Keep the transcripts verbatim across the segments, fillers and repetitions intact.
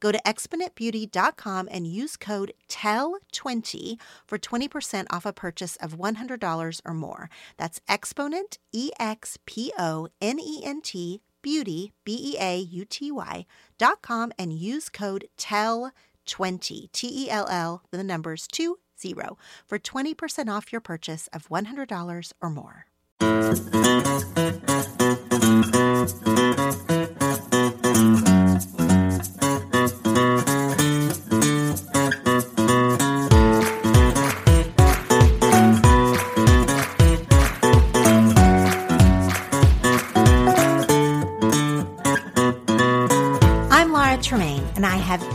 Go to exponent beauty dot com and use code T E L twenty for twenty percent off a purchase of one hundred dollars or more. That's Exponent, E X P O N E N T, Beauty, B E A U T Y, dot com and use code T E L twenty, T E L L, the numbers two zero, for twenty percent off your purchase of one hundred dollars or more. Have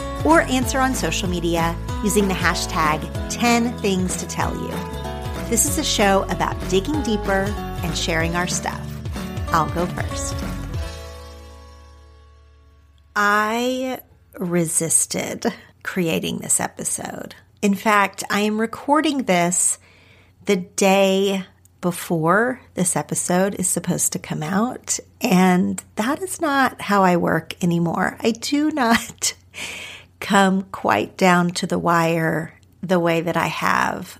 or answer on social media using the hashtag ten things to tell you. This is a show about digging deeper and sharing our stuff. I'll go first. I resisted creating this episode. In fact, I am recording this the day before this episode is supposed to come out, and that is not how I work anymore. I do not come quite down to the wire the way that I have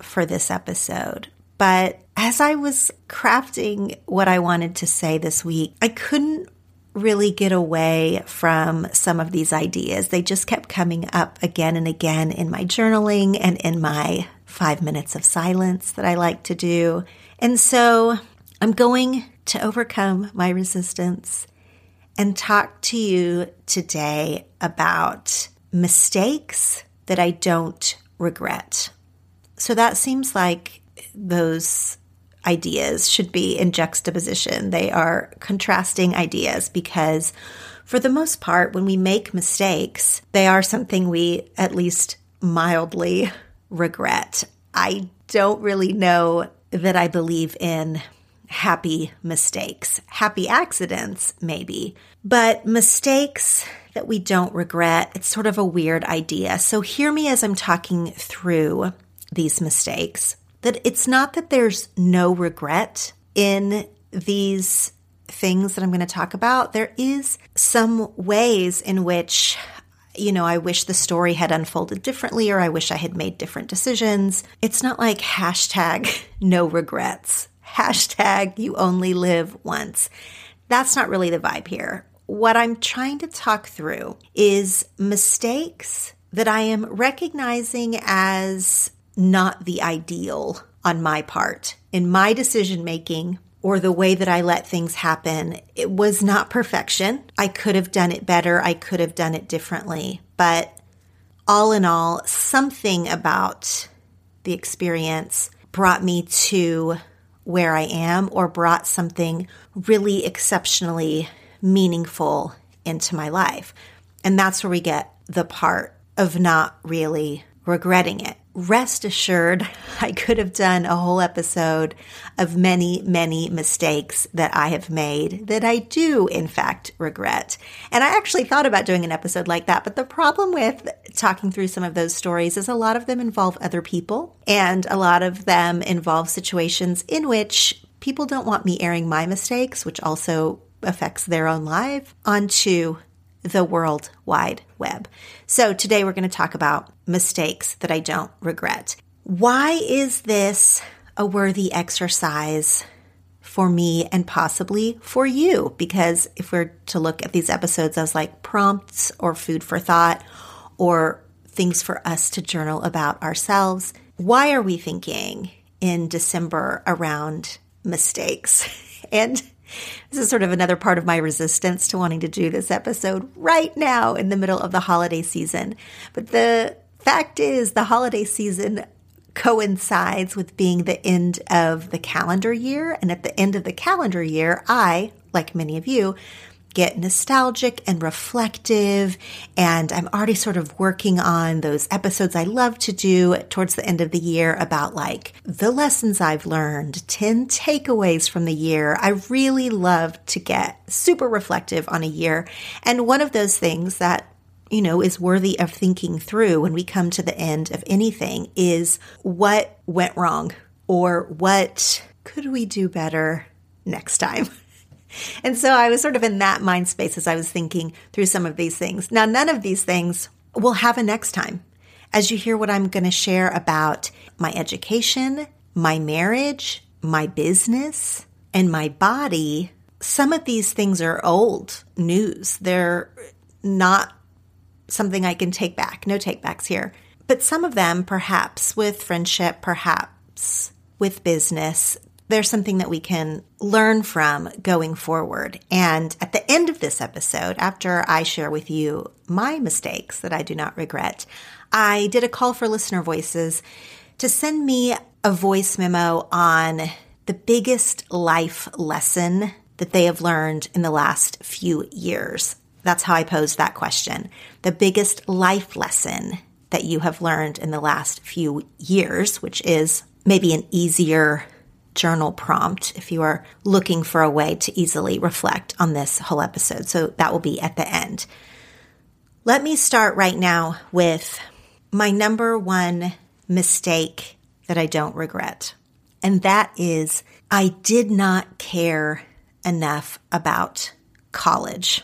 for this episode. But as I was crafting what I wanted to say this week, I couldn't really get away from some of these ideas. They just kept coming up again and again in my journaling and in my five minutes of silence that I like to do. And so I'm going to overcome my resistance and talk to you today about mistakes that I don't regret. So that seems like those ideas should be in juxtaposition. They are contrasting ideas because for the most part, when we make mistakes, they are something we at least mildly regret. I don't really know that I believe in happy mistakes, happy accidents, maybe, but mistakes that we don't regret, it's sort of a weird idea. So hear me as I'm talking through these mistakes, that it's not that there's no regret in these things that I'm going to talk about. There is some ways in which, you know, I wish the story had unfolded differently, or I wish I had made different decisions. It's not like hashtag no regrets. Hashtag you only live once. That's not really the vibe here. What I'm trying to talk through is mistakes that I am recognizing as not the ideal on my part. In my decision making or the way that I let things happen, it was not perfection. I could have done it better. I could have done it differently. But all in all, something about the experience brought me to where I am, or brought something really exceptionally meaningful into my life. And that's where we get the part of not really regretting it. rest assured, I could have done a whole episode of many, many mistakes that I have made that I do, in fact, regret. And I actually thought about doing an episode like that, but the problem with talking through some of those stories is a lot of them involve other people, and a lot of them involve situations in which people don't want me airing my mistakes, which also affects their own life, onto the World Wide Web. So today we're going to talk about mistakes that I don't regret. Why is this a worthy exercise for me and possibly for you? Because if we're to look at these episodes as like prompts or food for thought or things for us to journal about ourselves, why are we thinking in December around mistakes? And this is sort of another part of my resistance to wanting to do this episode right now in the middle of the holiday season. But the fact is, the holiday season coincides with being the end of the calendar year. And at the end of the calendar year, I, like many of you, get nostalgic and reflective, and I'm already sort of working on those episodes I love to do towards the end of the year about like the lessons I've learned, ten takeaways from the year. I really love to get super reflective on a year. And one of those things that, you know, is worthy of thinking through when we come to the end of anything is what went wrong or what could we do better next time? And so I was sort of in that mind space as I was thinking through some of these things. Now, none of these things will have a next time. As you hear what I'm going to share about my education, my marriage, my business, and my body, some of these things are old news. They're not something I can take back. No takebacks here. But some of them, perhaps with friendship, perhaps with business, there's something that we can learn from going forward. And at the end of this episode, after I share with you my mistakes that I do not regret, I did a call for listener voices to send me a voice memo on the biggest life lesson that they have learned in the last few years. That's how I posed that question. The biggest life lesson that you have learned in the last few years, which is maybe an easier journal prompt if you are looking for a way to easily reflect on this whole episode. So that will be at the end. Let me start right now with my number one mistake that I don't regret. And that is I did not care enough about college.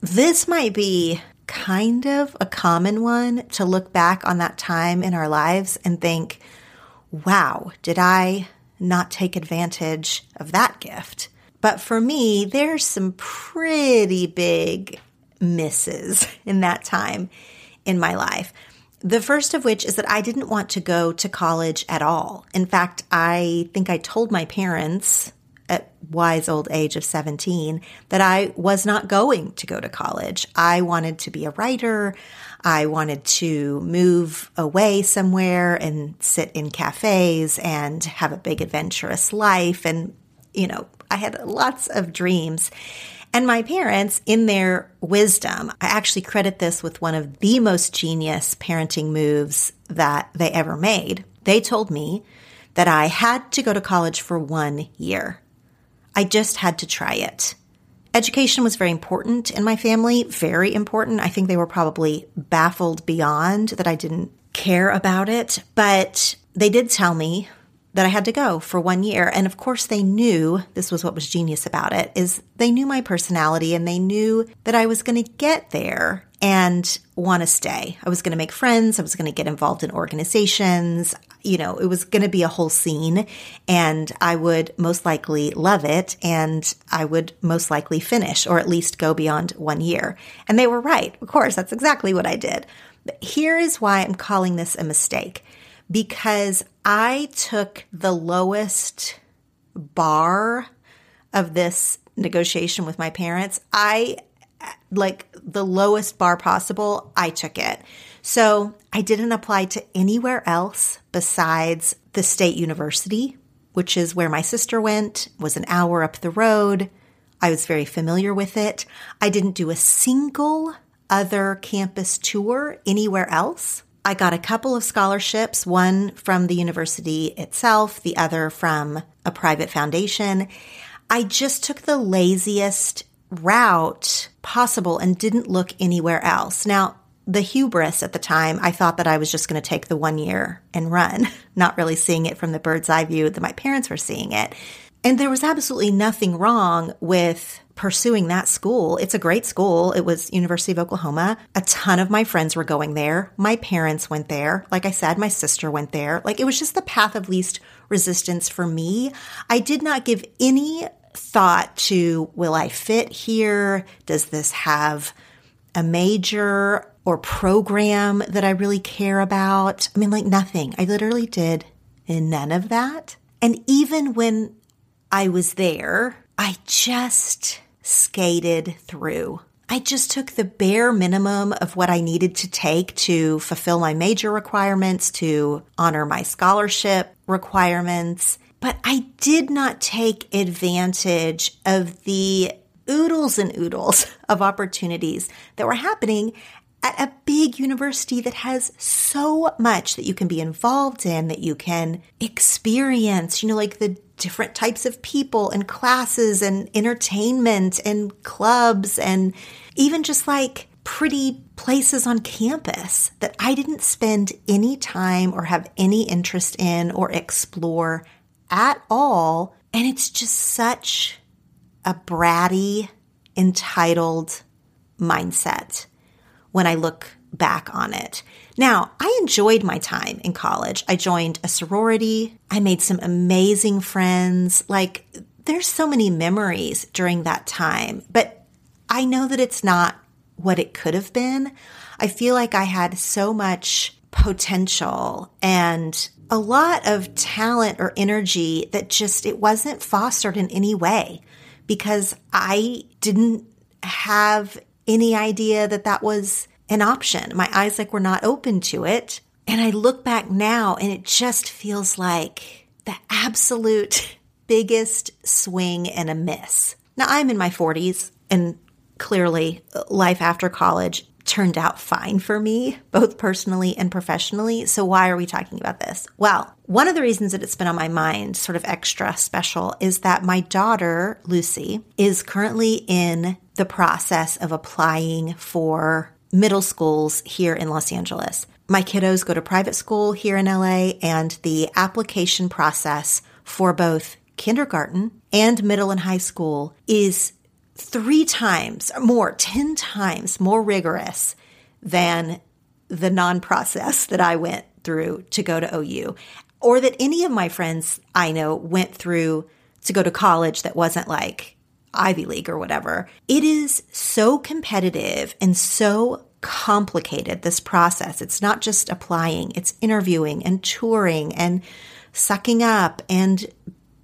This might be kind of a common one to look back on that time in our lives and think, wow, did I not take advantage of that gift. But for me, there's some pretty big misses in that time in my life. The first of which is that I didn't want to go to college at all. In fact, I think I told my parents at wise old age of seventeen that I was not going to go to college. I wanted to be a writer. I wanted to move away somewhere and sit in cafes and have a big adventurous life. And, you know, I had lots of dreams. And my parents, in their wisdom, I actually credit this with one of the most genius parenting moves that they ever made. They told me that I had to go to college for one year. I just had to try it. Education was very important in my family, very important. I think they were probably baffled beyond that I didn't care about it, but they did tell me that I had to go for one year. And of course they knew, this was what was genius about it, is they knew my personality and they knew that I was going to get there and want to stay. I was going to make friends. I was going to get involved in organizations. You know, it was going to be a whole scene and I would most likely love it and I would most likely finish or at least go beyond one year. And they were right. Of course, that's exactly what I did. But here is why I'm calling this a mistake, because I took the lowest bar of this negotiation with my parents. I like the lowest bar possible, I took it. So I didn't apply to anywhere else besides the state university, which is where my sister went, was an hour up the road. I was very familiar with it. I didn't do a single other campus tour anywhere else. I got a couple of scholarships, one from the university itself, the other from a private foundation. I just took the laziest route possible and didn't look anywhere else. Now, the hubris at the time, I thought that I was just going to take the one year and run, not really seeing it from the bird's eye view that my parents were seeing it. And there was absolutely nothing wrong with pursuing that school. It's a great school. It was University of Oklahoma. A ton of my friends were going there. My parents went there. Like I said, my sister went there. Like, it was just the path of least resistance for me. I did not give any thought to, will I fit here? Does this have a major or program that I really care about? I mean, like, nothing. I literally did none of that. And even when I was there, I just skated through. I just took the bare minimum of what I needed to take to fulfill my major requirements, to honor my scholarship requirements. But I did not take advantage of the oodles and oodles of opportunities that were happening at a big university that has so much that you can be involved in, that you can experience, you know, like the different types of people and classes and entertainment and clubs and even just like pretty places on campus that I didn't spend any time or have any interest in or explore at all. And it's just such a bratty, entitled mindset when I look back on it. Now, I enjoyed my time in college. I joined a sorority. I made some amazing friends. Like, there's so many memories during that time, but I know that it's not what it could have been. I feel like I had so much potential and a lot of talent or energy that just, it wasn't fostered in any way because I didn't have any idea that that was an option. My eyes like were not open to it. And I look back now and it just feels like the absolute biggest swing and a miss. Now, I'm in my forties and clearly life after college turned out fine for me, both personally and professionally. So why are we talking about this? Well, one of the reasons that it's been on my mind, sort of extra special, is that my daughter, Lucy, is currently in the process of applying for middle schools here in Los Angeles. My kiddos go to private school here in L A, and the application process for both kindergarten and middle and high school is three times more, ten times more rigorous than the non-process that I went through to go to O U, or that any of my friends I know went through to go to college that wasn't like Ivy League or whatever. It is so competitive and so complicated, this process. It's not just applying, it's interviewing and touring and sucking up and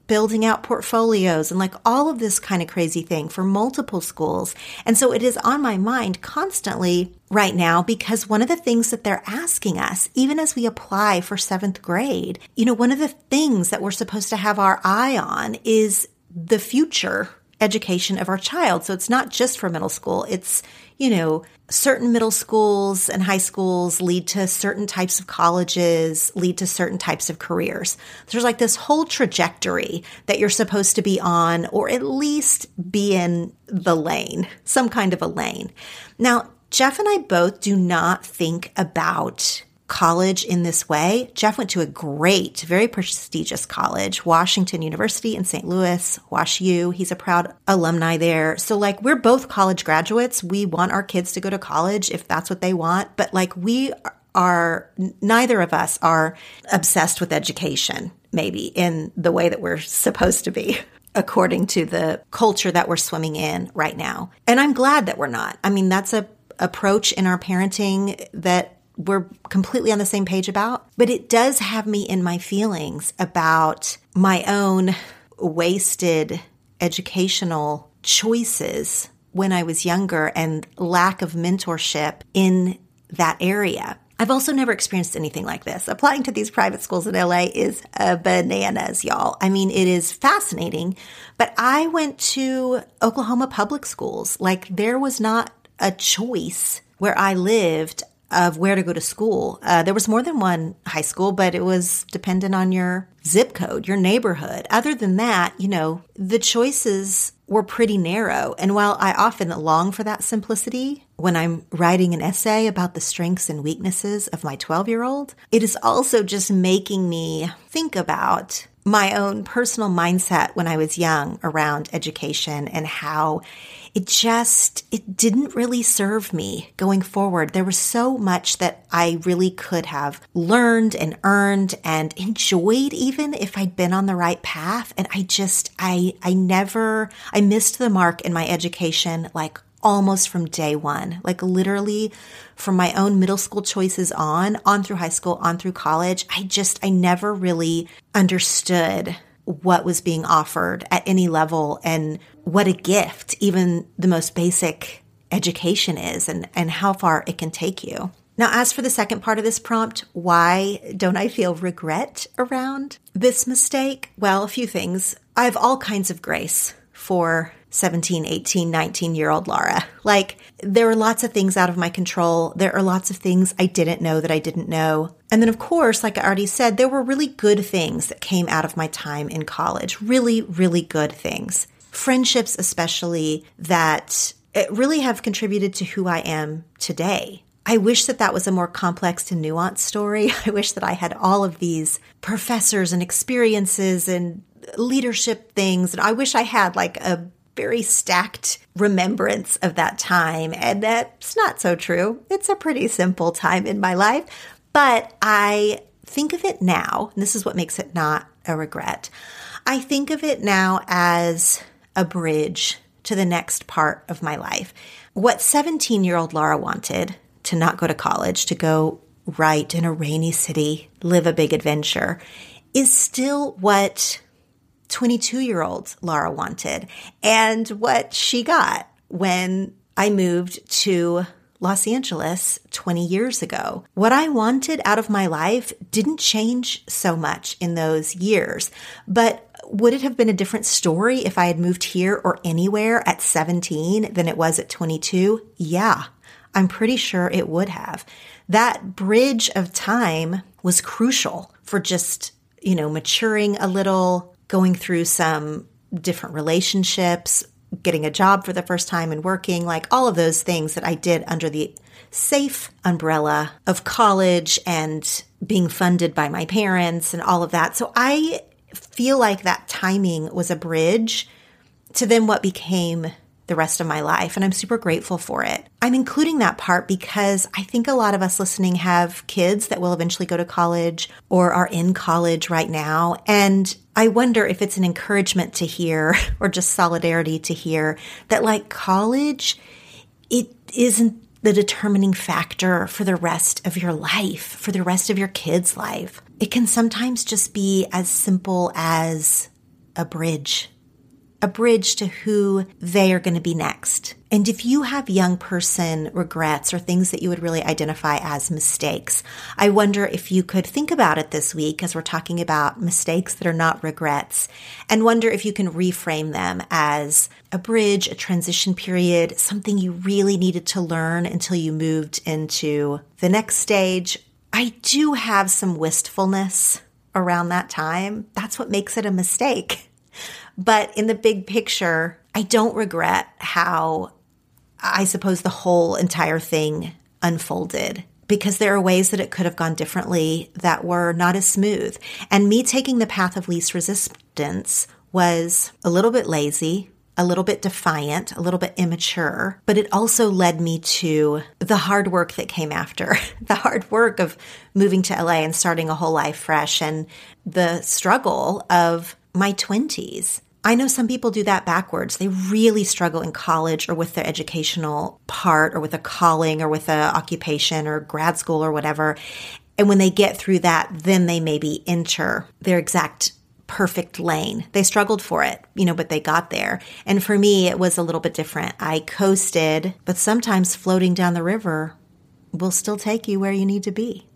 building out portfolios and like all of this kind of crazy thing for multiple schools. And so it is on my mind constantly right now because one of the things that they're asking us, even as we apply for seventh grade, you know, one of the things that we're supposed to have our eye on is the future education of our child. So it's not just for middle school. It's, you know, certain middle schools and high schools lead to certain types of colleges, lead to certain types of careers. There's like this whole trajectory that you're supposed to be on, or at least be in the lane, some kind of a lane. Now, Jeff and I both do not think about college in this way. Jeff went to a great, very prestigious college, Washington University in Saint Louis, Wash U. He's a proud alumni there. So like, we're both college graduates. We want our kids to go to college if that's what they want. But like, we are, neither of us are obsessed with education, maybe in the way that we're supposed to be, according to the culture that we're swimming in right now. And I'm glad that we're not. I mean, that's a approach in our parenting that we're completely on the same page about, but it does have me in my feelings about my own wasted educational choices when I was younger and lack of mentorship in that area. I've also never experienced anything like this. Applying to these private schools in L A is uh, bananas, y'all. I mean, it is fascinating, but I went to Oklahoma public schools. Like, there was not a choice where I lived of where to go to school. Uh, there was more than one high school, but it was dependent on your zip code, your neighborhood. Other than that, you know, the choices were pretty narrow. And while I often long for that simplicity when I'm writing an essay about the strengths and weaknesses of my twelve-year-old, it is also just making me think about my own personal mindset when I was young around education and how it just, it didn't really serve me going forward. There was so much that I really could have learned and earned and enjoyed even if I'd been on the right path. And I just, I, I never, I missed the mark in my education, like almost from day one, like literally from my own middle school choices on, on through high school, on through college. I just, I never really understood what was being offered at any level and what a gift even the most basic education is and, and how far it can take you. Now, as for the second part of this prompt, why don't I feel regret around this mistake? Well, a few things. I have all kinds of grace for seventeen, eighteen, nineteen-year-old Laura. Like, there were lots of things out of my control. There are lots of things I didn't know that I didn't know. And then, of course, like I already said, there were really good things that came out of my time in college. Really, really good things. Friendships especially that really have contributed to who I am today. I wish that that was a more complex and nuanced story. I wish that I had all of these professors and experiences and leadership things. And I wish I had like a very stacked remembrance of that time. And that's not so true. It's a pretty simple time in my life. But I think of it now, and this is what makes it not a regret. I think of it now as a bridge to the next part of my life. What seventeen-year-old Laura wanted, to not go to college, to go write in a rainy city, live a big adventure, is still what twenty-two-year-old Laura wanted and what she got when I moved to Los Angeles twenty years ago. What I wanted out of my life didn't change so much in those years, but would it have been a different story if I had moved here or anywhere at seventeen than it was at twenty-two? Yeah, I'm pretty sure it would have. That bridge of time was crucial for just, you know, maturing a little, going through some different relationships, getting a job for the first time and working, like all of those things that I did under the safe umbrella of college and being funded by my parents and all of that. So I feel like that timing was a bridge to then what became the rest of my life. And I'm super grateful for it. I'm including that part because I think a lot of us listening have kids that will eventually go to college or are in college right now. And I wonder if it's an encouragement to hear or just solidarity to hear that, like, college, it isn't the determining factor for the rest of your life, for the rest of your kid's life. It can sometimes just be as simple as a bridge, a bridge to who they are going to be next. And if you have young person regrets or things that you would really identify as mistakes, I wonder if you could think about it this week as we're talking about mistakes that are not regrets, and wonder if you can reframe them as a bridge, a transition period, something you really needed to learn until you moved into the next stage. I do have some wistfulness around that time. That's what makes it a mistake. But in the big picture, I don't regret how I suppose the whole entire thing unfolded, because there are ways that it could have gone differently that were not as smooth. And me taking the path of least resistance was a little bit lazy, a little bit defiant, a little bit immature, but it also led me to the hard work that came after, the hard work of moving to L A and starting a whole life fresh, and the struggle of my twenties. I know some people do that backwards. They really struggle in college or with their educational part or with a calling or with a occupation or grad school or whatever. And when they get through that, then they maybe enter their exact perfect lane. They struggled for it, you know, but they got there. And for me, it was a little bit different. I coasted, but sometimes floating down the river will still take you where you need to be.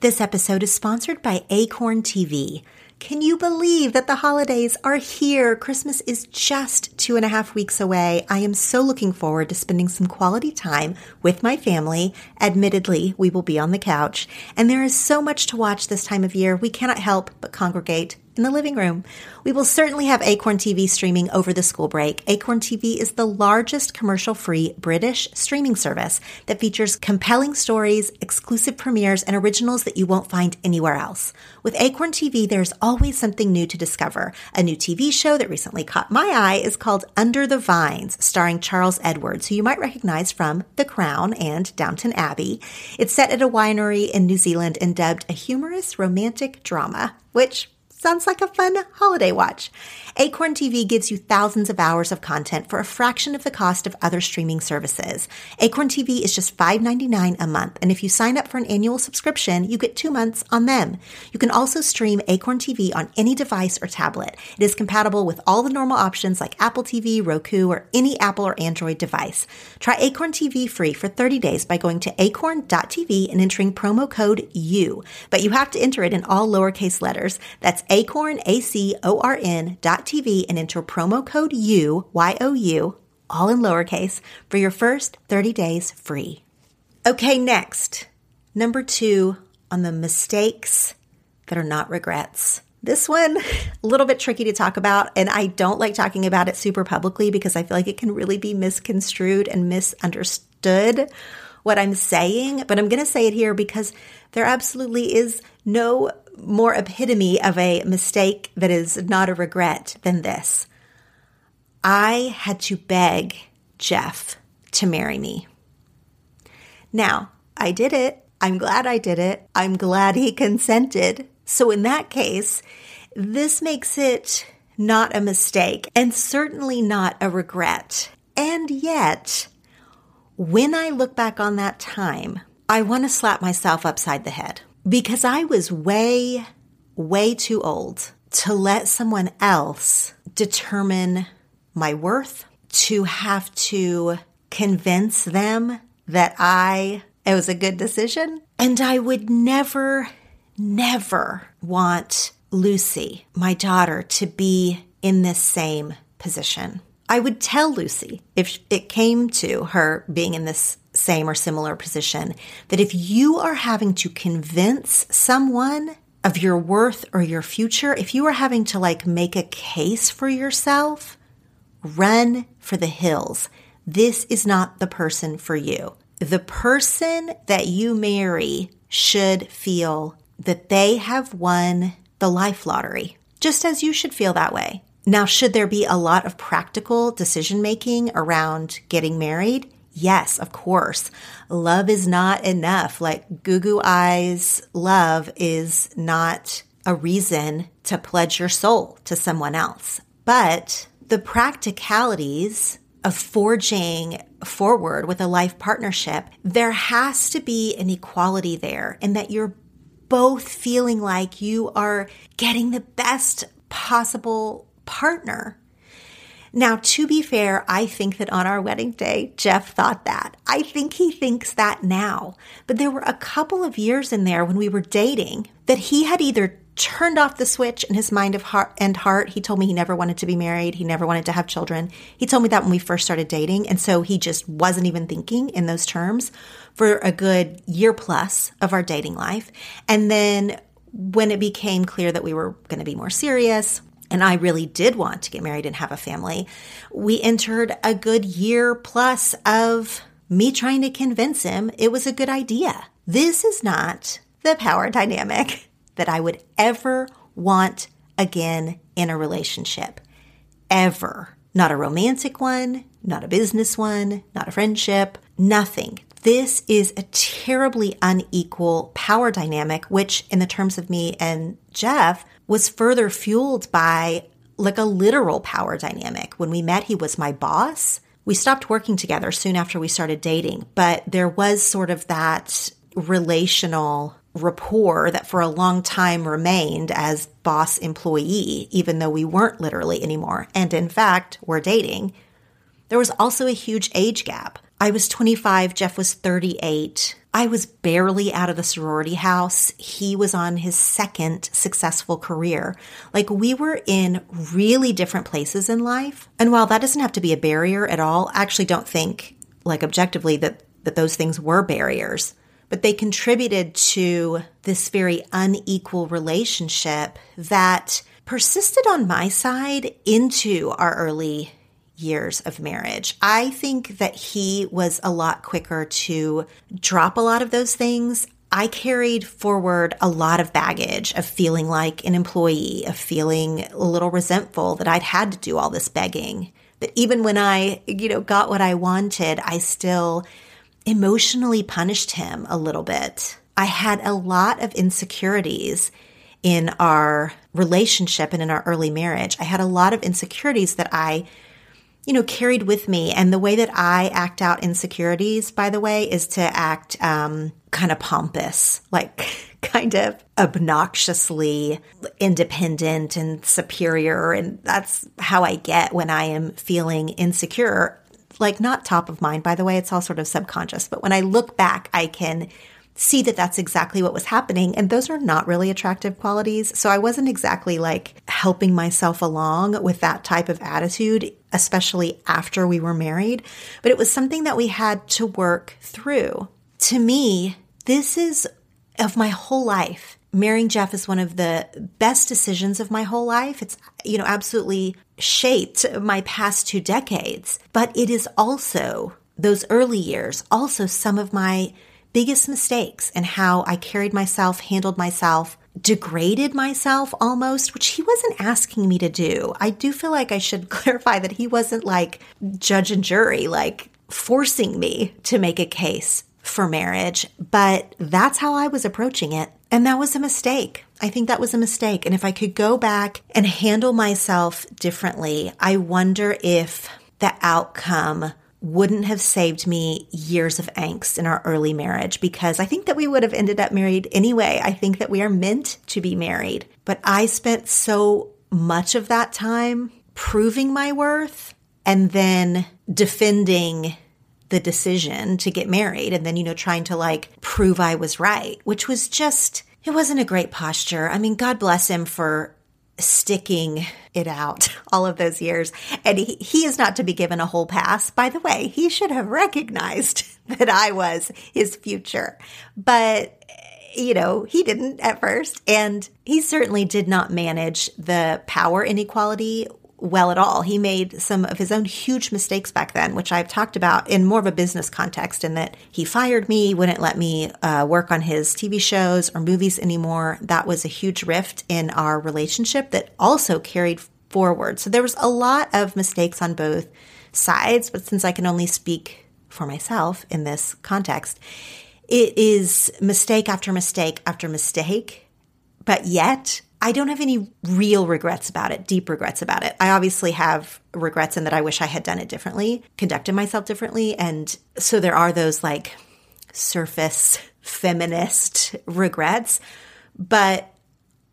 This episode is sponsored by Acorn T V. Can you believe that the holidays are here? Christmas is just two and a half weeks away. I am so looking forward to spending some quality time with my family. Admittedly, we will be on the couch, and there is so much to watch this time of year. We cannot help but congregate in the living room. We will certainly have Acorn T V streaming over the school break. Acorn T V is the largest commercial-free British streaming service that features compelling stories, exclusive premieres, and originals that you won't find anywhere else. With Acorn T V, there's always something new to discover. A new T V show that recently caught my eye is called Under the Vines, starring Charles Edwards, who you might recognize from The Crown and Downton Abbey. It's set at a winery in New Zealand and dubbed a humorous romantic drama, which sounds like a fun holiday watch. Acorn T V gives you thousands of hours of content for a fraction of the cost of other streaming services. Acorn T V is just five dollars and ninety-nine cents a month, and if you sign up for an annual subscription, you get two months on them. You can also stream Acorn T V on any device or tablet. It is compatible with all the normal options like Apple T V, Roku, or any Apple or Android device. Try Acorn T V free for thirty days by going to acorn dot t v and entering promo code U. But you have to enter it in all lowercase letters. That's Acorn, A C O R N, dot T V, and enter promo code U, Y O U, all in lowercase, for your first thirty days free. Okay, next, number two on the mistakes that are not regrets. This one, a little bit tricky to talk about, and I don't like talking about it super publicly because I feel like it can really be misconstrued and misunderstood what I'm saying, but I'm going to say it here because there absolutely is no more epitome of a mistake that is not a regret than this. I had to beg Jeff to marry me. Now, I did it. I'm glad I did it. I'm glad he consented. So in that case, this makes it not a mistake and certainly not a regret. And yet, when I look back on that time, I want to slap myself upside the head. Because I was way, way too old to let someone else determine my worth, to have to convince them that I, it was a good decision. And I would never, never want Lucy, my daughter, to be in this same position. I would tell Lucy, if it came to her being in this same or similar position, that if you are having to convince someone of your worth or your future, if you are having to like make a case for yourself, run for the hills. This is not the person for you. The person that you marry should feel that they have won the life lottery, just as you should feel that way. Now, should there be a lot of practical decision-making around getting married? Yes, of course. Love is not enough. Like Goo Goo Eyes, love is not a reason to pledge your soul to someone else. But the practicalities of forging forward with a life partnership, there has to be an equality there, and that you're both feeling like you are getting the best possible partner. Now, to be fair, I think that on our wedding day, Jeff thought that. I think he thinks that now. But there were a couple of years in there when we were dating that he had either turned off the switch in his mind of heart and heart. He told me he never wanted to be married. He never wanted to have children. He told me that when we first started dating. And so he just wasn't even thinking in those terms for a good year plus of our dating life. And then when it became clear that we were going to be more serious, and I really did want to get married and have a family, we entered a good year plus of me trying to convince him it was a good idea. This is not the power dynamic that I would ever want again in a relationship. Ever. Not a romantic one, not a business one, not a friendship, nothing. This is a terribly unequal power dynamic, which in the terms of me and Jeff was further fueled by like a literal power dynamic. When we met, he was my boss. We stopped working together soon after we started dating, but there was sort of that relational rapport that for a long time remained as boss employee, even though we weren't literally anymore. And in fact, we're dating. There was also a huge age gap. I was twenty-five, Jeff was thirty-eight. I was barely out of the sorority house. He was on his second successful career. Like, we were in really different places in life. And while that doesn't have to be a barrier at all, I actually don't think, like, objectively that, that those things were barriers, but they contributed to this very unequal relationship that persisted on my side into our early years of marriage. I think that he was a lot quicker to drop a lot of those things. I carried forward a lot of baggage of feeling like an employee, of feeling a little resentful that I'd had to do all this begging. But even when I, you know, got what I wanted, I still emotionally punished him a little bit. I had a lot of insecurities in our relationship and in our early marriage. I had a lot of insecurities that I you know, carried with me. And the way that I act out insecurities, by the way, is to act um, kind of pompous, like kind of obnoxiously independent and superior. And that's how I get when I am feeling insecure, like not top of mind, by the way, it's all sort of subconscious. But when I look back, I can see that that's exactly what was happening. And those are not really attractive qualities. So I wasn't exactly like helping myself along with that type of attitude, especially after we were married. But it was something that we had to work through. To me, this is of my whole life. Marrying Jeff is one of the best decisions of my whole life. It's, you know, absolutely shaped my past two decades. But it is also those early years, also some of my biggest mistakes and how I carried myself, handled myself, degraded myself almost, which he wasn't asking me to do. I do feel like I should clarify that he wasn't like judge and jury, like forcing me to make a case for marriage, but that's how I was approaching it. And that was a mistake. I think that was a mistake. And if I could go back and handle myself differently, I wonder if the outcome wouldn't have saved me years of angst in our early marriage, because I think that we would have ended up married anyway. I think that we are meant to be married. But I spent so much of that time proving my worth and then defending the decision to get married and then, you know, trying to like prove I was right, which was just, it wasn't a great posture. I mean, God bless him for sticking it out all of those years. And he, he is not to be given a whole pass. By the way, he should have recognized that I was his future. But, you know, he didn't at first. And he certainly did not manage the power inequality well at all. He made some of his own huge mistakes back then, which I've talked about in more of a business context, in that he fired me, wouldn't let me uh, work on his T V shows or movies anymore. That was a huge rift in our relationship that also carried forward. So there was a lot of mistakes on both sides, but since I can only speak for myself in this context, it is mistake after mistake after mistake, but yet I don't have any real regrets about it, deep regrets about it. I obviously have regrets in that I wish I had done it differently, conducted myself differently. And so there are those like surface feminist regrets. But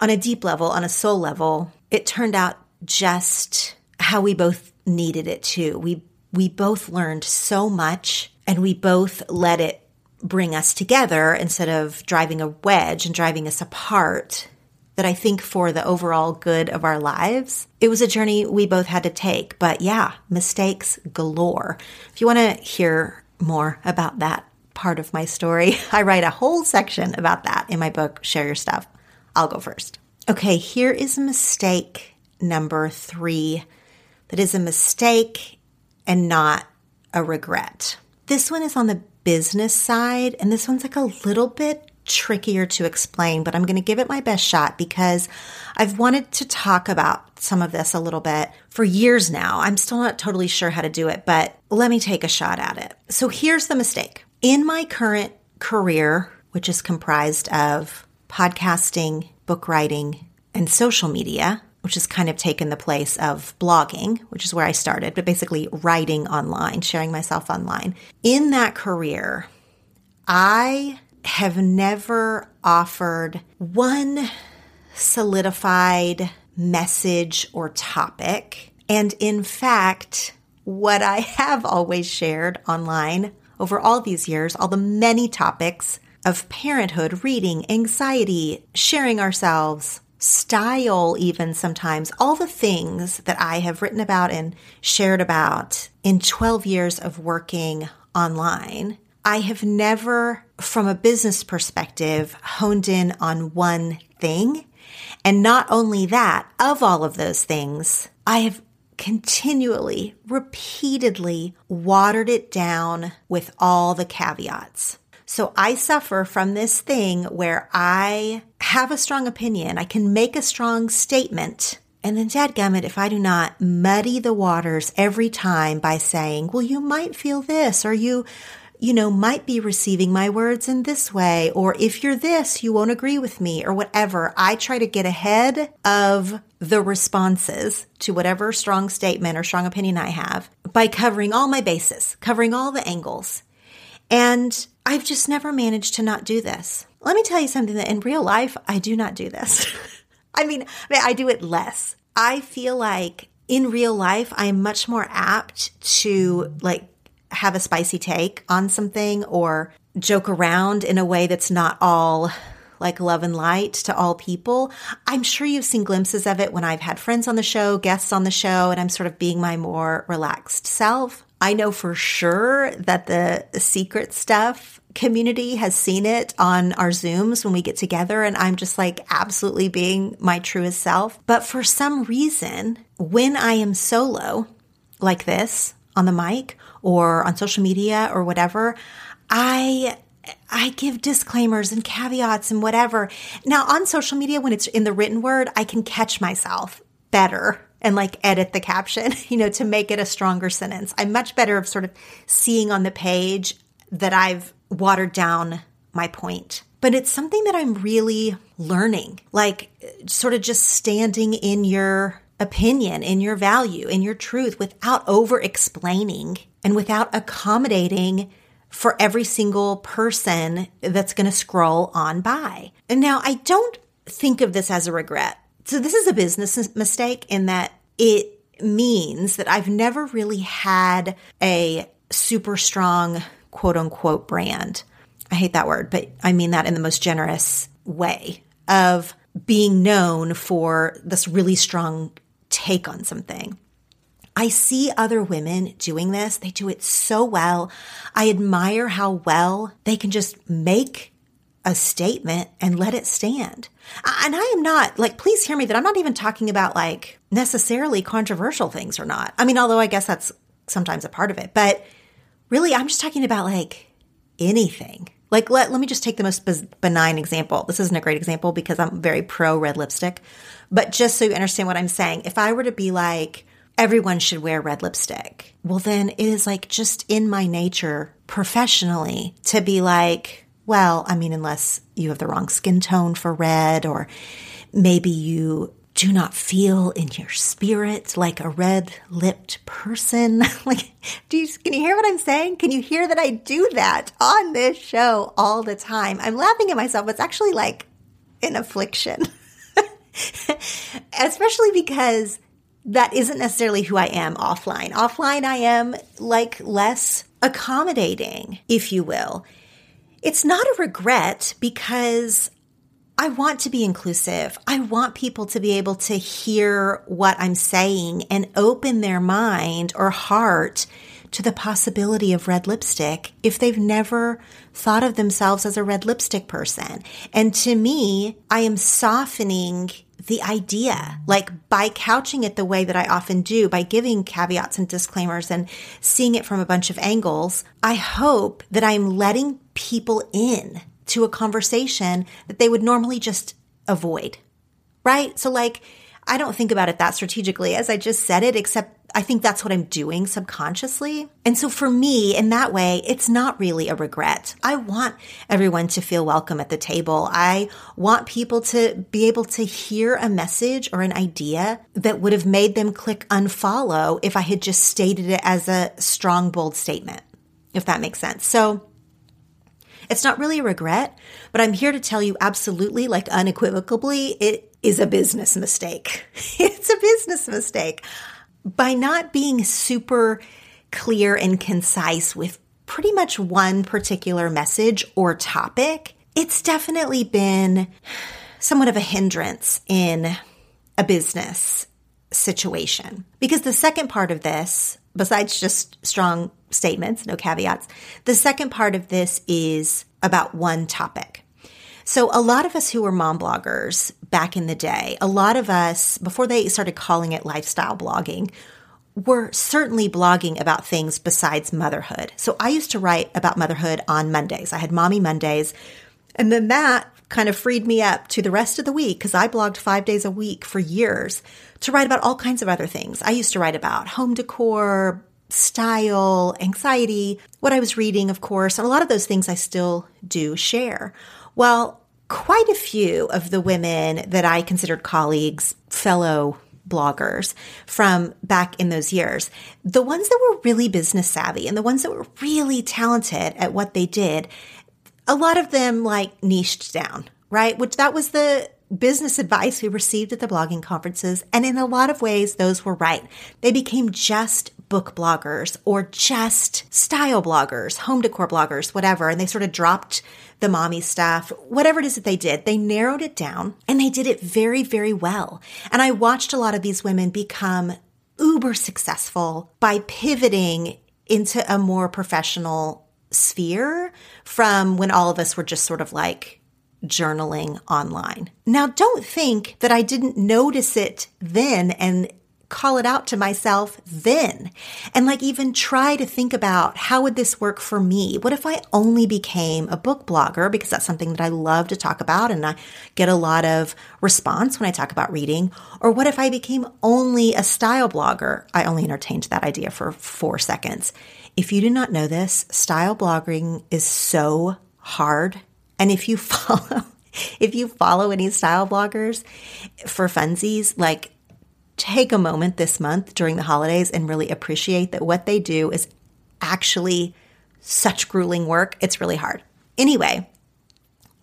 on a deep level, on a soul level, it turned out just how we both needed it to. We, we both learned so much, and we both let it bring us together instead of driving a wedge and driving us apart, that I think for the overall good of our lives, it was a journey we both had to take. But yeah, mistakes galore. If you want to hear more about that part of my story, I write a whole section about that in my book, Share Your Stuff. I'll go first. Okay, here is mistake number three. That is a mistake and not a regret. This one is on the business side, and this one's like a little bit trickier to explain, but I'm going to give it my best shot because I've wanted to talk about some of this a little bit for years now. I'm still not totally sure how to do it, but let me take a shot at it. So here's the mistake. In my current career, which is comprised of podcasting, book writing, and social media, which has kind of taken the place of blogging, which is where I started, but basically writing online, sharing myself online. In that career, I have never offered one solidified message or topic. And in fact, what I have always shared online over all these years, all the many topics of parenthood, reading, anxiety, sharing ourselves, style even sometimes, all the things that I have written about and shared about in twelve years of working online, I have never, from a business perspective, honed in on one thing. And not only that, of all of those things, I have continually, repeatedly watered it down with all the caveats. So I suffer from this thing where I have a strong opinion, I can make a strong statement, and then dadgummit, if I do not muddy the waters every time by saying, well, you might feel this, or you, you know, might be receiving my words in this way, or if you're this, you won't agree with me, or whatever. I try to get ahead of the responses to whatever strong statement or strong opinion I have by covering all my bases, covering all the angles. And I've just never managed to not do this. Let me tell you something that in real life, I do not do this. I mean, I do it less. I feel like in real life, I'm much more apt to like have a spicy take on something or joke around in a way that's not all like love and light to all people. I'm sure you've seen glimpses of it when I've had friends on the show, guests on the show, and I'm sort of being my more relaxed self. I know for sure that the secret stuff community has seen it on our Zooms when we get together, and I'm just like absolutely being my truest self. But for some reason, when I am solo like this on the mic or on social media or whatever, I I give disclaimers and caveats and whatever. Now on social media, when it's in the written word, I can catch myself better and like edit the caption, you know, to make it a stronger sentence. I'm much better of sort of seeing on the page that I've watered down my point. But it's something that I'm really learning, like sort of just standing in your opinion, in your value, in your truth without over-explaining and without accommodating for every single person that's going to scroll on by. And now I don't think of this as a regret. So this is a business mistake in that it means that I've never really had a super strong quote unquote brand. I hate that word, but I mean that in the most generous way of being known for this really strong take on something. I see other women doing this. They do it so well. I admire how well they can just make a statement and let it stand. And I am not, like, please hear me that I'm not even talking about like necessarily controversial things or not. I mean, although I guess that's sometimes a part of it, but really I'm just talking about like anything. Like, let, let me just take the most benign example. This isn't a great example because I'm very pro red lipstick, but just so you understand what I'm saying, if I were to be like, everyone should wear red lipstick, well, then it is like just in my nature professionally to be like, well, I mean, unless you have the wrong skin tone for red, or maybe you do not feel in your spirit like a red-lipped person. Like, do you, can you hear what I'm saying? Can you hear that I do that on this show all the time? I'm laughing at myself. It's actually like an affliction, especially because that isn't necessarily who I am offline. Offline, I am like less accommodating, if you will. It's not a regret because I want to be inclusive. I want people to be able to hear what I'm saying and open their mind or heart to the possibility of red lipstick if they've never thought of themselves as a red lipstick person. And to me, I am softening the idea, like by couching it the way that I often do, by giving caveats and disclaimers and seeing it from a bunch of angles, I hope that I'm letting people in to a conversation that they would normally just avoid, right? So like, I don't think about it that strategically as I just said it, except I think that's what I'm doing subconsciously. And so for me, in that way, it's not really a regret. I want everyone to feel welcome at the table. I want people to be able to hear a message or an idea that would have made them click unfollow if I had just stated it as a strong, bold statement, if that makes sense. So it's not really a regret, but I'm here to tell you absolutely, like unequivocally, it is a business mistake. It's a business mistake. by not being super clear and concise with pretty much one particular message or topic, it's definitely been somewhat of a hindrance in a business situation. Because the second part of this, besides just strong statements, no caveats, the second part of this is about one topic. So a lot of us who were mom bloggers back in the day, a lot of us, before they started calling it lifestyle blogging, were certainly blogging about things besides motherhood. So I used to write about motherhood on Mondays. I had Mommy Mondays. And then that kind of freed me up to the rest of the week because I blogged five days a week for years to write about all kinds of other things. I used to write about home decor, style, anxiety, what I was reading, of course, and a lot of those things I still do share. Well, quite a few of the women that I considered colleagues, fellow bloggers from back in those years, the ones that were really business savvy and the ones that were really talented at what they did, a lot of them like niched down, right? Which that was the business advice we received at the blogging conferences. And in a lot of ways, those were right. They became just book bloggers or just style bloggers, home decor bloggers, whatever. And they sort of dropped the mommy stuff, whatever it is that they did. They narrowed it down and they did it very, very well. And I watched a lot of these women become uber successful by pivoting into a more professional sphere from when all of us were just sort of like journaling online. Now, don't think that I didn't notice it then and call it out to myself then, and like even try to think about how would this work for me? What if I only became a book blogger? Because that's something that I love to talk about and I get a lot of response when I talk about reading. Or what if I became only a style blogger? I only entertained that idea for four seconds. If you do not know this, style blogging is so hard. And if you follow, if you follow any style bloggers for funsies, like take a moment this month during the holidays and really appreciate that what they do is actually such grueling work. It's really hard. Anyway,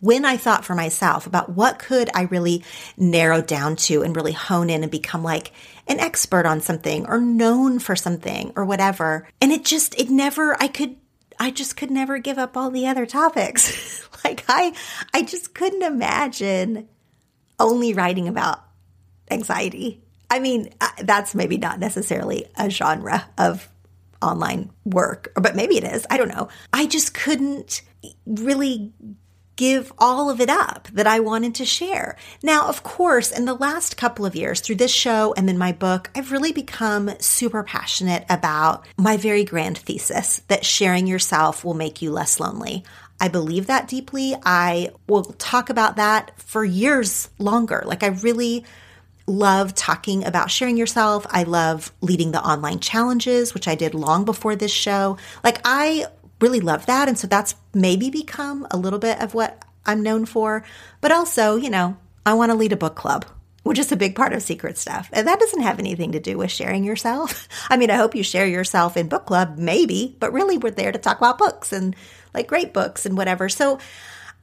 when I thought for myself about what could I really narrow down to and really hone in and become like an expert on something or known for something or whatever. And it just, it never, I could I just could never give up all the other topics. Like I, I just couldn't imagine only writing about anxiety. I mean, that's maybe not necessarily a genre of online work, but maybe it is. I don't know. I just couldn't really give all of it up that I wanted to share. Now, of course, in the last couple of years through this show and then my book, I've really become super passionate about my very grand thesis that sharing yourself will make you less lonely. I believe that deeply. I will talk about that for years longer. Like I really love talking about sharing yourself. I love leading the online challenges, which I did long before this show. Like I really love that. And so that's maybe become a little bit of what I'm known for. But also, you know, I want to lead a book club, which is a big part of Secret Stuff. And that doesn't have anything to do with sharing yourself. I mean, I hope you share yourself in book club, maybe, but really we're there to talk about books and like great books and whatever. So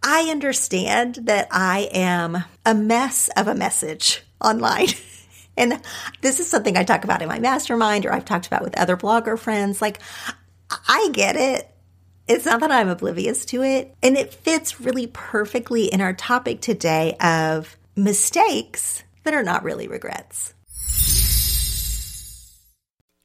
I understand that I am a mess of a message online. And this is something I talk about in my mastermind or I've talked about with other blogger friends. Like, I get it. It's not that I'm oblivious to it. And it fits really perfectly in our topic today of mistakes that are not really regrets.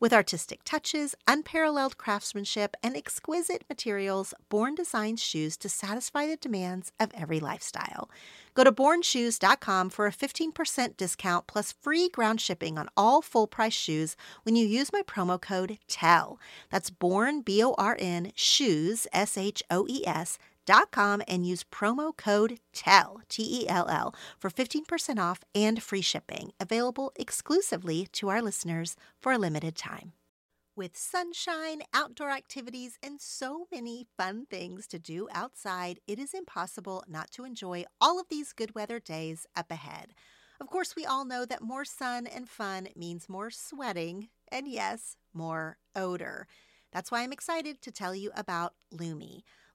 With artistic touches, unparalleled craftsmanship, and exquisite materials, Born designs shoes to satisfy the demands of every lifestyle. Go to born shoes dot com for a fifteen percent discount plus free ground shipping on all full-price shoes when you use my promo code TELL. That's Born, B O R N, shoes, S H O E S, dot com, and use promo code TELL, T E L L, for fifteen percent off and free shipping, available exclusively to our listeners for a limited time. With sunshine, outdoor activities, and so many fun things to do outside, it is impossible not to enjoy all of these good weather days up ahead. Of course, we all know that more sun and fun means more sweating and, yes, more odor. That's why I'm excited to tell you about Lumi.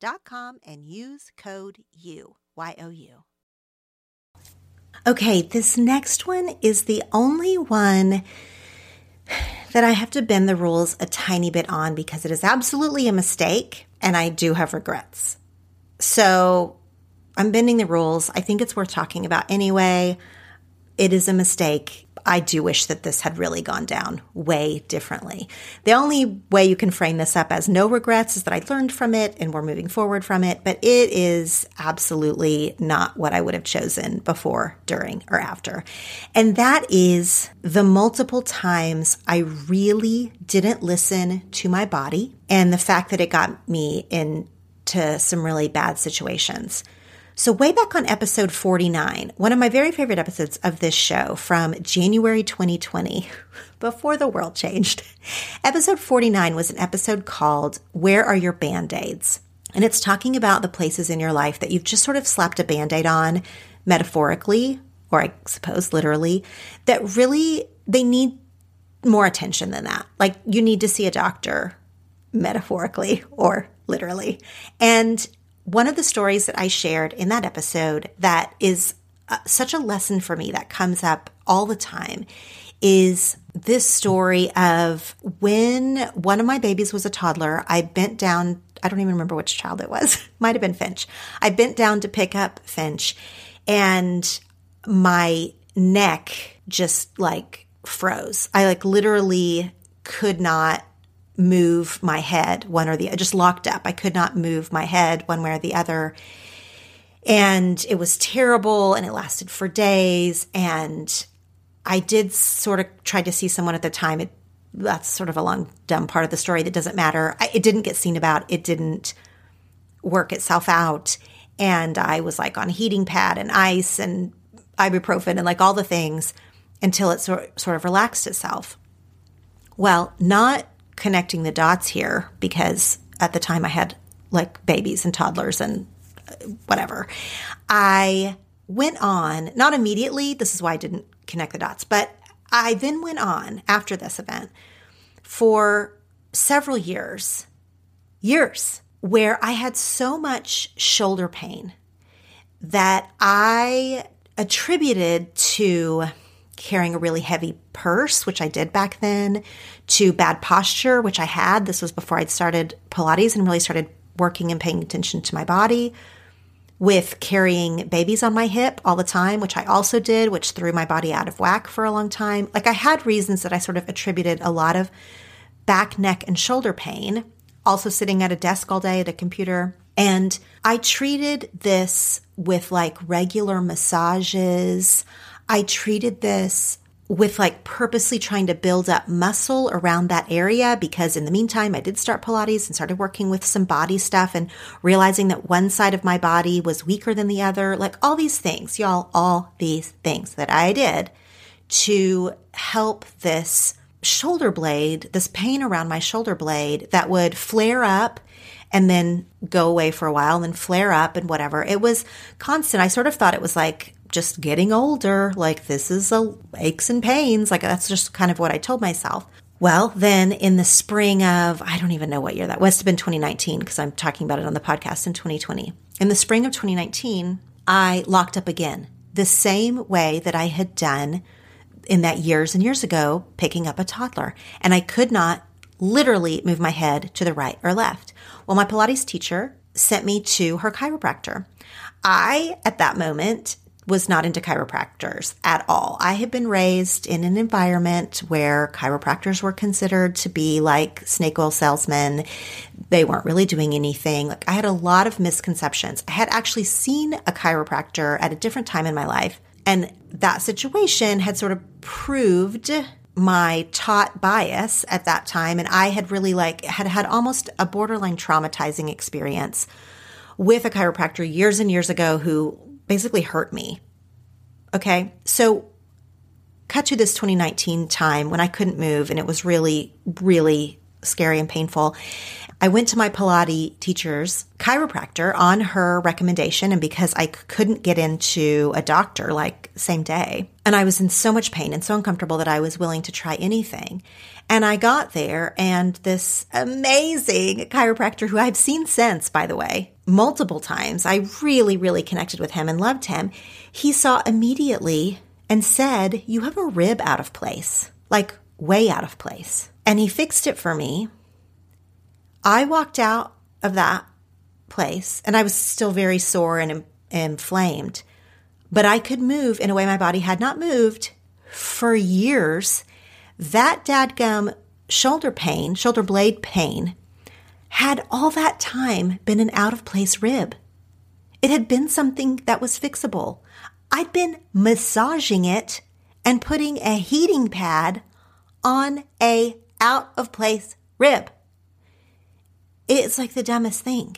Dot com and use code U, Y O U. Okay, this next one is the only one that I have to bend the rules a tiny bit on because it is absolutely a mistake and I do have regrets. So I'm bending the rules. I think it's worth talking about anyway. It is a mistake. I do wish that this had really gone down way differently. The only way you can frame this up as no regrets is that I learned from it and we're moving forward from it, but it is absolutely not what I would have chosen before, during, or after. And that is the multiple times I really didn't listen to my body and the fact that it got me into some really bad situations. So way back on episode forty-nine, one of my very favorite episodes of this show from January twenty twenty, before the world changed, episode forty-nine was an episode called Where Are Your Band-Aids? And it's talking about the places in your life that you've just sort of slapped a Band-Aid on, metaphorically, or I suppose literally, that really, they need more attention than that. Like you need to see a doctor, metaphorically or literally. And one of the stories that I shared in that episode that is uh, such a lesson for me that comes up all the time is this story of when one of my babies was a toddler, I bent down. I don't even remember which child it was. Might have been Finch. I bent down to pick up Finch and my neck just like froze. I like literally could not move my head one or the other, just locked up. I could not move my head one way or the other. And it was terrible and it lasted for days. And I did sort of try to see someone at the time. It, that's sort of a long, dumb part of the story that doesn't matter. I, it didn't get seen about. It didn't work itself out. And I was like on a heating pad and ice and ibuprofen and like all the things until it sort, sort of relaxed itself. Well, not connecting the dots here because at the time I had like babies and toddlers and whatever. I went on, not immediately, this is why I didn't connect the dots, but I then went on after this event for several years, years where I had so much shoulder pain that I attributed to carrying a really heavy purse, which I did back then, to bad posture, which I had. This was before I'd started Pilates and really started working and paying attention to my body, with carrying babies on my hip all the time, which I also did, which threw my body out of whack for a long time. Like I had reasons that I sort of attributed a lot of back, neck, and shoulder pain, also sitting at a desk all day at a computer. And I treated this with like regular massages. I treated this with like purposely trying to build up muscle around that area, because in the meantime, I did start Pilates and started working with some body stuff and realizing that one side of my body was weaker than the other, like all these things, y'all, all these things that I did to help this shoulder blade, this pain around my shoulder blade that would flare up and then go away for a while and then flare up and whatever. It was constant. I sort of thought it was like just getting older, like this is a aches and pains. Like that's just kind of what I told myself. Well, then in the spring of, I don't even know what year that was, it must have been twenty nineteen because I'm talking about it on the podcast in twenty twenty. In the spring of twenty nineteen, I locked up again, the same way that I had done in that years and years ago, picking up a toddler. And I could not literally move my head to the right or left. Well, my Pilates teacher sent me to her chiropractor. I, at that moment, was not into chiropractors at all. I had been raised in an environment where chiropractors were considered to be like snake oil salesmen. They weren't really doing anything. Like I had a lot of misconceptions. I had actually seen a chiropractor at a different time in my life, and that situation had sort of proved my taught bias at that time. And I had really like had had almost a borderline traumatizing experience with a chiropractor years and years ago who basically hurt me. Okay. So cut to this twenty nineteen time when I couldn't move and it was really, really scary and painful. I went to my Pilates teacher's chiropractor on her recommendation, and because I couldn't get into a doctor like same day, and I was in so much pain and so uncomfortable that I was willing to try anything. And I got there, and this amazing chiropractor, who I've seen since, by the way, multiple times, I really, really connected with him and loved him. He saw immediately and said, "You have a rib out of place, like way out of place." And he fixed it for me. I walked out of that place, and I was still very sore and inflamed, but I could move in a way my body had not moved for years. That dadgum shoulder pain, shoulder blade pain, had all that time been an out-of-place rib. It had been something that was fixable. I'd been massaging it and putting a heating pad on a out-of-place rib. It's like the dumbest thing.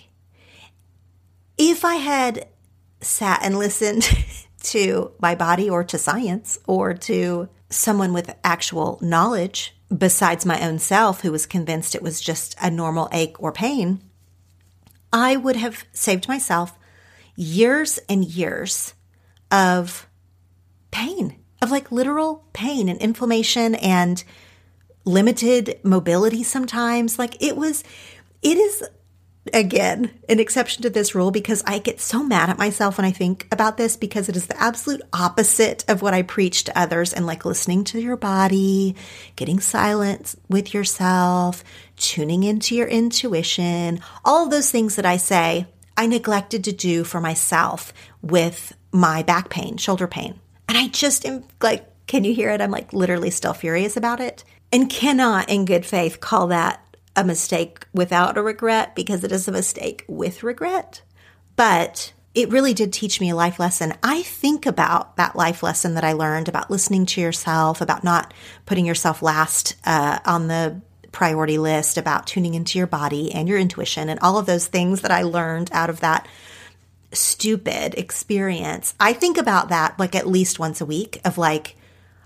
If I had sat and listened to my body or to science or to someone with actual knowledge besides my own self who was convinced it was just a normal ache or pain, I would have saved myself years and years of pain, of like literal pain and inflammation and limited mobility sometimes. Like it was... It is, again, an exception to this rule because I get so mad at myself when I think about this because it is the absolute opposite of what I preach to others and like listening to your body, getting silent with yourself, tuning into your intuition, all of those things that I say I neglected to do for myself with my back pain, shoulder pain. And I just am like, can you hear it? I'm like literally still furious about it and cannot in good faith call that a mistake without a regret, because it is a mistake with regret. But it really did teach me a life lesson. I think about that life lesson that I learned about listening to yourself, about not putting yourself last uh, on the priority list, about tuning into your body and your intuition and all of those things that I learned out of that stupid experience. I think about that like at least once a week of like,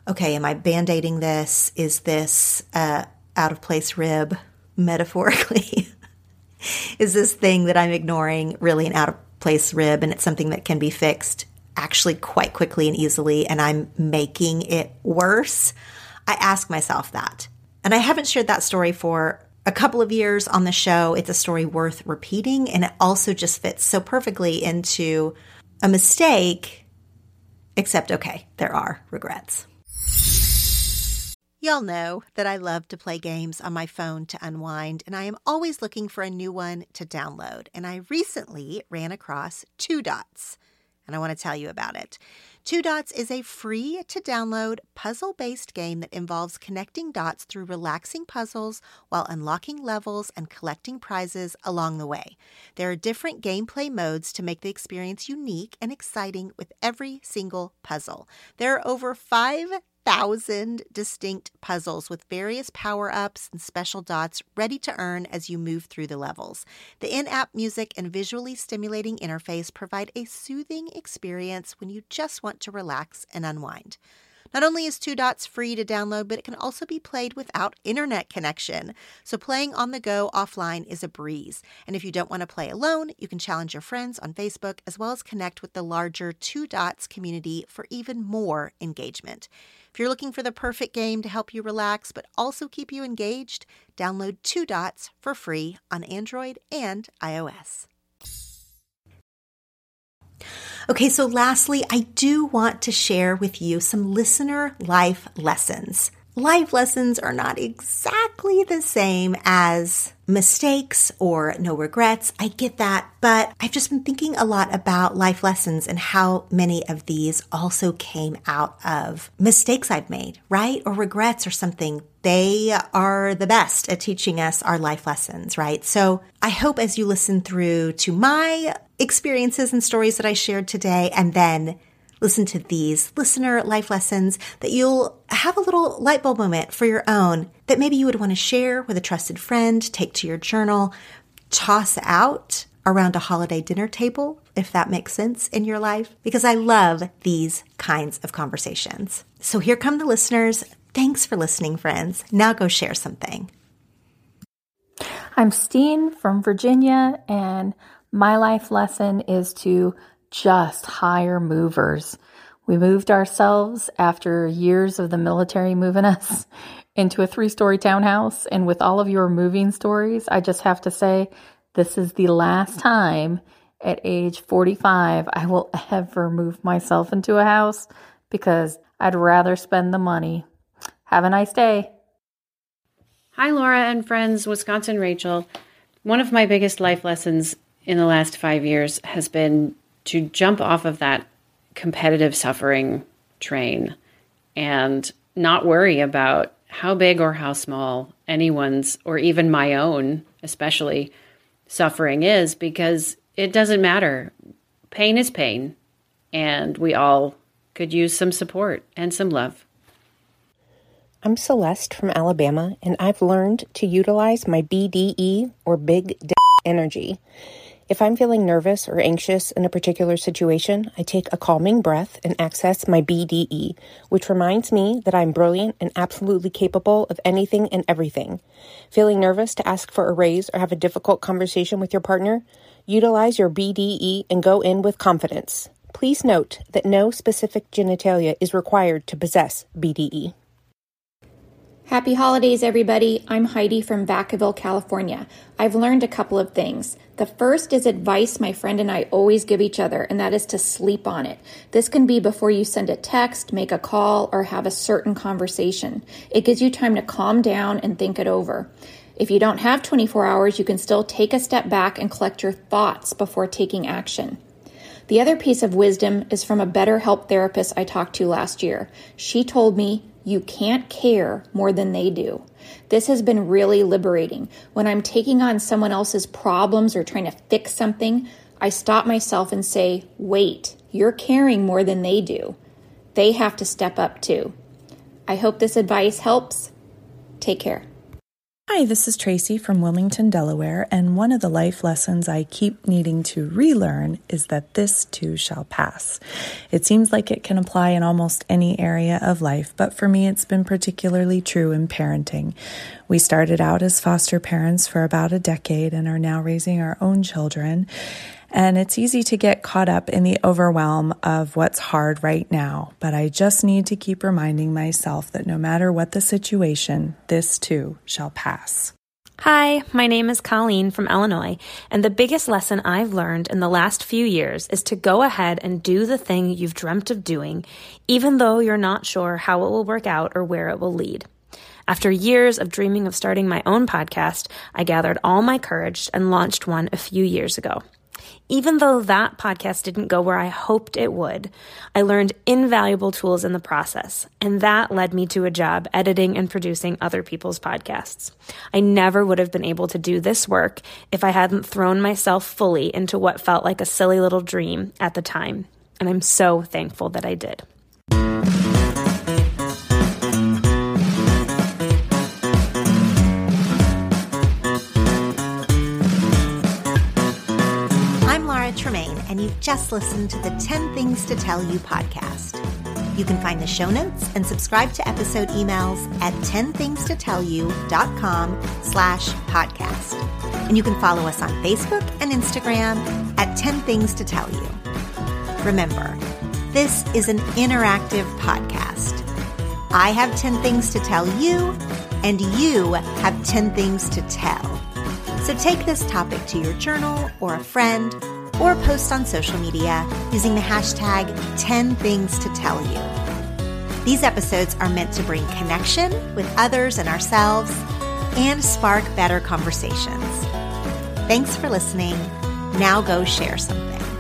okay, am I band-aiding this? Is this uh, out of place rib? Metaphorically, is this thing that I'm ignoring really an out-of-place rib, and it's something that can be fixed actually quite quickly and easily, and I'm making it worse? I ask myself that. And I haven't shared that story for a couple of years on the show. It's a story worth repeating, and it also just fits so perfectly into a mistake, except, okay, there are regrets. Y'all know that I love to play games on my phone to unwind, and I am always looking for a new one to download. And I recently ran across Two Dots, and I want to tell you about it. Two Dots is a free-to-download, puzzle-based game that involves connecting dots through relaxing puzzles while unlocking levels and collecting prizes along the way. There are different gameplay modes to make the experience unique and exciting with every single puzzle. There are over five one thousand distinct puzzles with various power-ups and special dots ready to earn as you move through the levels. The in-app music and visually stimulating interface provide a soothing experience when you just want to relax and unwind. Not only is Two Dots free to download, but it can also be played without internet connection. So playing on the go offline is a breeze. And if you don't want to play alone, you can challenge your friends on Facebook as well as connect with the larger Two Dots community for even more engagement. If you're looking for the perfect game to help you relax but also keep you engaged, download Two Dots for free on Android and iOS. Okay, so lastly, I do want to share with you some listener life lessons. Life lessons are not exactly the same as mistakes or no regrets. I get that, but I've just been thinking a lot about life lessons and how many of these also came out of mistakes I've made, right? Or regrets or something. They are the best at teaching us our life lessons, right? So I hope as you listen through to my experiences and stories that I shared today, and then listen to these listener life lessons, that you'll have a little light bulb moment for your own that maybe you would want to share with a trusted friend, take to your journal, toss out around a holiday dinner table, if that makes sense in your life, because I love these kinds of conversations. So here come the listeners. Thanks for listening, friends. Now go share something. I'm Steen from Virginia, and my life lesson is to just hire movers. We moved ourselves after years of the military moving us into a three-story townhouse. And with all of your moving stories, I just have to say, this is the last time at age forty-five I will ever move myself into a house, because I'd rather spend the money. Have a nice day. Hi, Laura and friends, Wisconsin Rachel. One of my biggest life lessons in the last five years has been to jump off of that competitive suffering train and not worry about how big or how small anyone's, or even my own, especially, suffering is, because it doesn't matter. Pain is pain, and we all could use some support and some love. I'm Celeste from Alabama, and I've learned to utilize my B D E, or big d- energy. If I'm feeling nervous or anxious in a particular situation, I take a calming breath and access my B D E, which reminds me that I'm brilliant and absolutely capable of anything and everything. Feeling nervous to ask for a raise or have a difficult conversation with your partner? Utilize your B D E and go in with confidence. Please note that no specific genitalia is required to possess B D E. Happy holidays, everybody. I'm Heidi from Vacaville, California. I've learned a couple of things. The first is advice my friend and I always give each other, and that is to sleep on it. This can be before you send a text, make a call, or have a certain conversation. It gives you time to calm down and think it over. If you don't have twenty-four hours, you can still take a step back and collect your thoughts before taking action. The other piece of wisdom is from a BetterHelp therapist I talked to last year. She told me, you can't care more than they do. This has been really liberating. When I'm taking on someone else's problems or trying to fix something, I stop myself and say, wait, you're caring more than they do. They have to step up too. I hope this advice helps. Take care. Hi, this is Tracy from Wilmington, Delaware, and one of the life lessons I keep needing to relearn is that this too shall pass. It seems like it can apply in almost any area of life, but for me it's been particularly true in parenting. We started out as foster parents for about a decade and are now raising our own children, and it's easy to get caught up in the overwhelm of what's hard right now, but I just need to keep reminding myself that no matter what the situation, this too shall pass. Hi, my name is Colleen from Illinois, and the biggest lesson I've learned in the last few years is to go ahead and do the thing you've dreamt of doing, even though you're not sure how it will work out or where it will lead. After years of dreaming of starting my own podcast, I gathered all my courage and launched one a few years ago. Even though that podcast didn't go where I hoped it would, I learned invaluable tools in the process, and that led me to a job editing and producing other people's podcasts. I never would have been able to do this work if I hadn't thrown myself fully into what felt like a silly little dream at the time, and I'm so thankful that I did. you've just listened to the ten Things to Tell You podcast. You can find the show notes and subscribe to episode emails at ten things to tell you dot com slash podcast. And you can follow us on Facebook and Instagram at ten Things to Tell You. Remember, this is an interactive podcast. I have ten things to tell you, and you have ten things to tell. So take this topic to your journal or a friend, or post on social media using the hashtag ten things to tell you. These episodes are meant to bring connection with others and ourselves and spark better conversations. Thanks for listening. Now go share something.